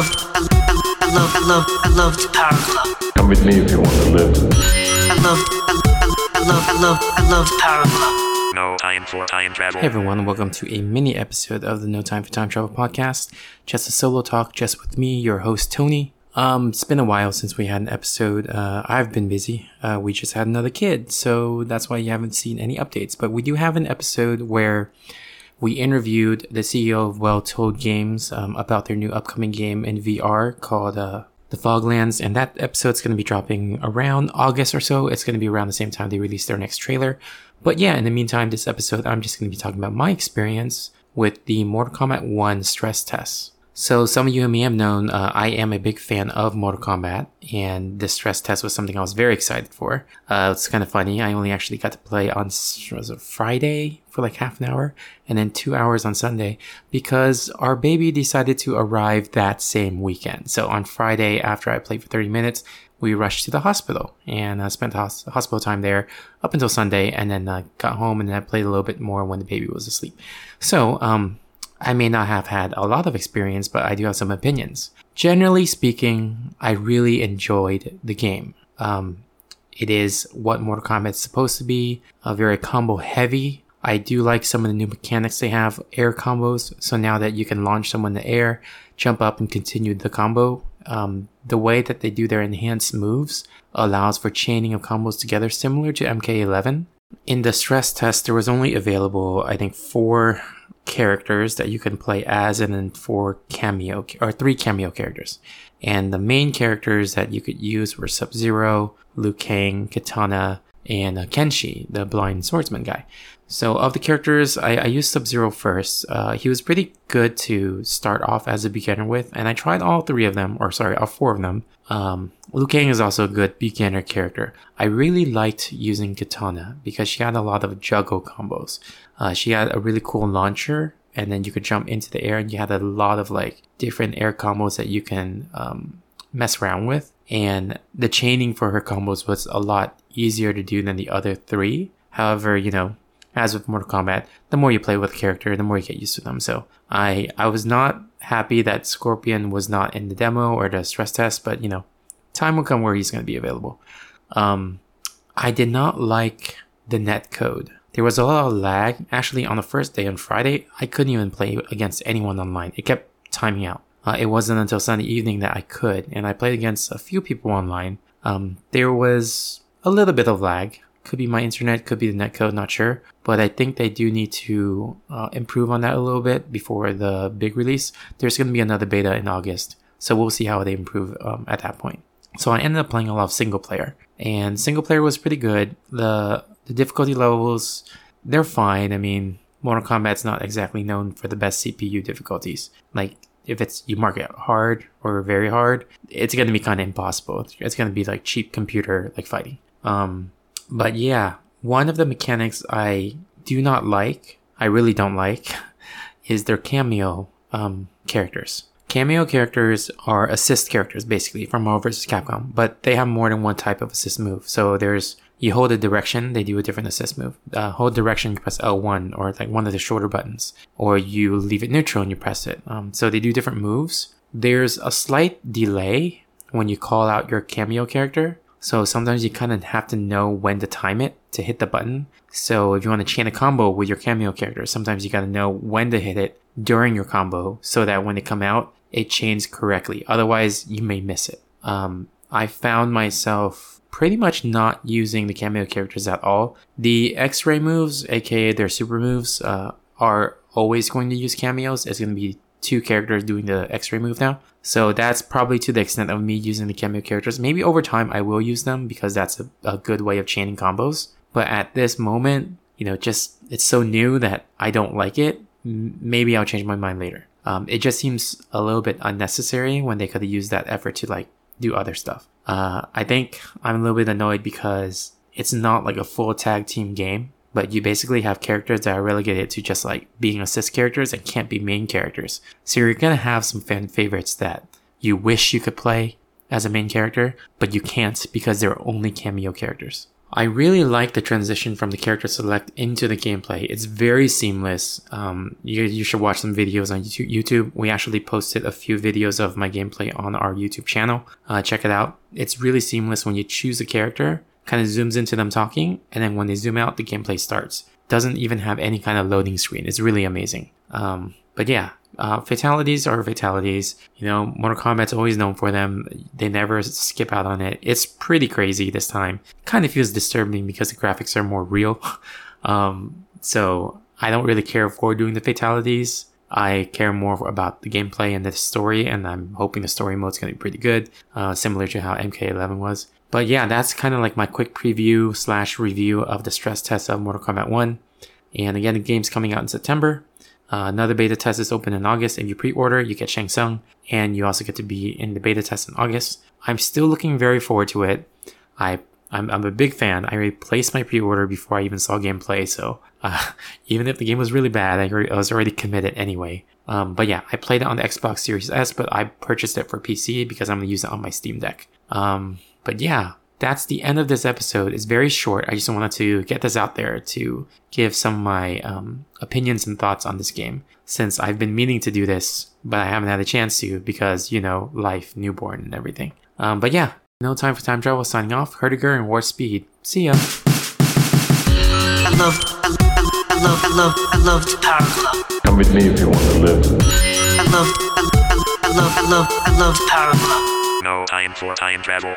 I love the Power Club. Come with me if you want to live. I love the Power Club. No Time for Time Travel. Hey everyone, welcome to a mini episode of the No Time for Time Travel podcast. Just a solo talk, just with me, your host Tony. It's been a while since we had an episode. I've been busy. We just had another kid, so that's why you haven't seen any updates. But we do have an episode where we interviewed the CEO of Well-Told Games about their new upcoming game in VR called The Foglands, and that episode's going to be dropping around August or so. It's going to be around the same time they release their next trailer. But yeah, in the meantime, this episode, I'm just going to be talking about my experience with the Mortal Kombat 1 stress tests. So some of you and me have known I am a big fan of Mortal Kombat, and this stress test was something I was very excited for. It's kind of funny. I only actually got to play on Friday for like half an hour and then 2 hours on Sunday because our baby decided to arrive that same weekend. So on Friday, after I played for 30 minutes, we rushed to the hospital and spent hospital time there up until Sunday, and then got home and then I played a little bit more when the baby was asleep. So, I may not have had a lot of experience, but I do have some opinions. Generally speaking, I really enjoyed the game. It is what Mortal Kombat is supposed to be, very combo heavy. I do like some of the new mechanics they have, air combos. So now that you can launch someone in the air, jump up and continue the combo. The way that they do their enhanced moves allows for chaining of combos together, similar to MK11. In the stress test, there was only available, I think, 4 characters that you can play as, and then 3 cameo characters. And the main characters that you could use were Sub-Zero, Liu Kang, Katana, and Kenshi, the blind swordsman guy. So of the characters, I used Sub-Zero first. He was pretty good to start off as a beginner with, and I tried all 4 of them. Liu Kang is also a good beginner character. I really liked using Katana because she had a lot of juggle combos. She had a really cool launcher, and then you could jump into the air, and you had a lot of like different air combos that you can mess around with. And the chaining for her combos was a lot easier to do than the other 3. However, you know, as with Mortal Kombat, the more you play with a character, the more you get used to them. So I was not happy that Scorpion was not in the demo or the stress test, but you know, time will come where he's going to be available. I did not like the netcode. There was a lot of lag. Actually, on the first day on Friday, I couldn't even play against anyone online. It kept timing out. It wasn't until Sunday evening that I could, and I played against a few people online. There was a little bit of lag. Could be my internet, could be the netcode, not sure. But I think they do need to improve on that a little bit before the big release. There's going to be another beta in August, so we'll see how they improve at that point. So I ended up playing a lot of single player, and single player was pretty good. The difficulty levels, they're fine. I mean, Mortal Kombat's not exactly known for the best CPU difficulties. Like, if you mark it hard or very hard, it's going to be kind of impossible. It's going to be like cheap computer like fighting. But yeah, one of the mechanics I do not like, I really don't like, is their cameo characters. Cameo characters are assist characters, basically, from Marvel vs. Capcom, but they have more than one type of assist move. So you hold a direction, they do a different assist move. Hold direction, you press L1, or like one of the shorter buttons, or you leave it neutral and you press it. So they do different moves. There's a slight delay when you call out your cameo character. So sometimes you kind of have to know when to time it to hit the button. So if you want to chain a combo with your cameo character, sometimes you got to know when to hit it during your combo so that when they come out, it chains correctly. Otherwise, you may miss it. I found myself pretty much not using the cameo characters at all. The X-ray moves, aka their super moves, are always going to use cameos. It's going to be 2 characters doing the X-ray move now. So that's probably to the extent of me using the cameo characters. Maybe over time I will use them because that's a good way of chaining combos. But at this moment, you know, just it's so new that I don't like it. Maybe I'll change my mind later. It just seems a little bit unnecessary when they could have used that effort to like do other stuff. I think I'm a little bit annoyed because it's not like a full tag team game, but you basically have characters that are relegated to just like being assist characters and can't be main characters. So you're going to have some fan favorites that you wish you could play as a main character, but you can't because they're only cameo characters. I really like the transition from the character select into the gameplay. It's very seamless. You should watch some videos on YouTube. We actually posted a few videos of my gameplay on our YouTube channel. Check it out. It's really seamless when you choose a character, kind of zooms into them talking, and then when they zoom out, the gameplay starts. Doesn't even have any kind of loading screen. It's really amazing. But yeah, fatalities are fatalities. You know, Mortal Kombat's always known for them. They never skip out on it. It's pretty crazy this time. Kind of feels disturbing because the graphics are more real. So I don't really care for doing the fatalities. I care more about the gameplay and the story, and I'm hoping the story mode's going to be pretty good, similar to how MK11 was. But yeah, that's kind of like my quick preview / review of the stress test of Mortal Kombat 1. And again, the game's coming out in September. Another beta test is open in August. If you pre-order, you get Shang Tsung, and you also get to be in the beta test in August. I'm still looking very forward to it. I'm a big fan. I replaced my pre-order before I even saw gameplay, so even if the game was really bad, I was already committed anyway. But yeah, I played it on the Xbox Series S, but I purchased it for PC because I'm going to use it on my Steam Deck. But yeah, that's the end of this episode. It's very short. I just wanted to get this out there to give some of my opinions and thoughts on this game, since I've been meaning to do this, but I haven't had a chance to because, you know, life, newborn, and everything. But yeah, No Time for Time Travel signing off. Herdiger and War Speed. See ya. I love the Power Club. Come with me if you want to live. I love the Power Club. No Time for Time Travel.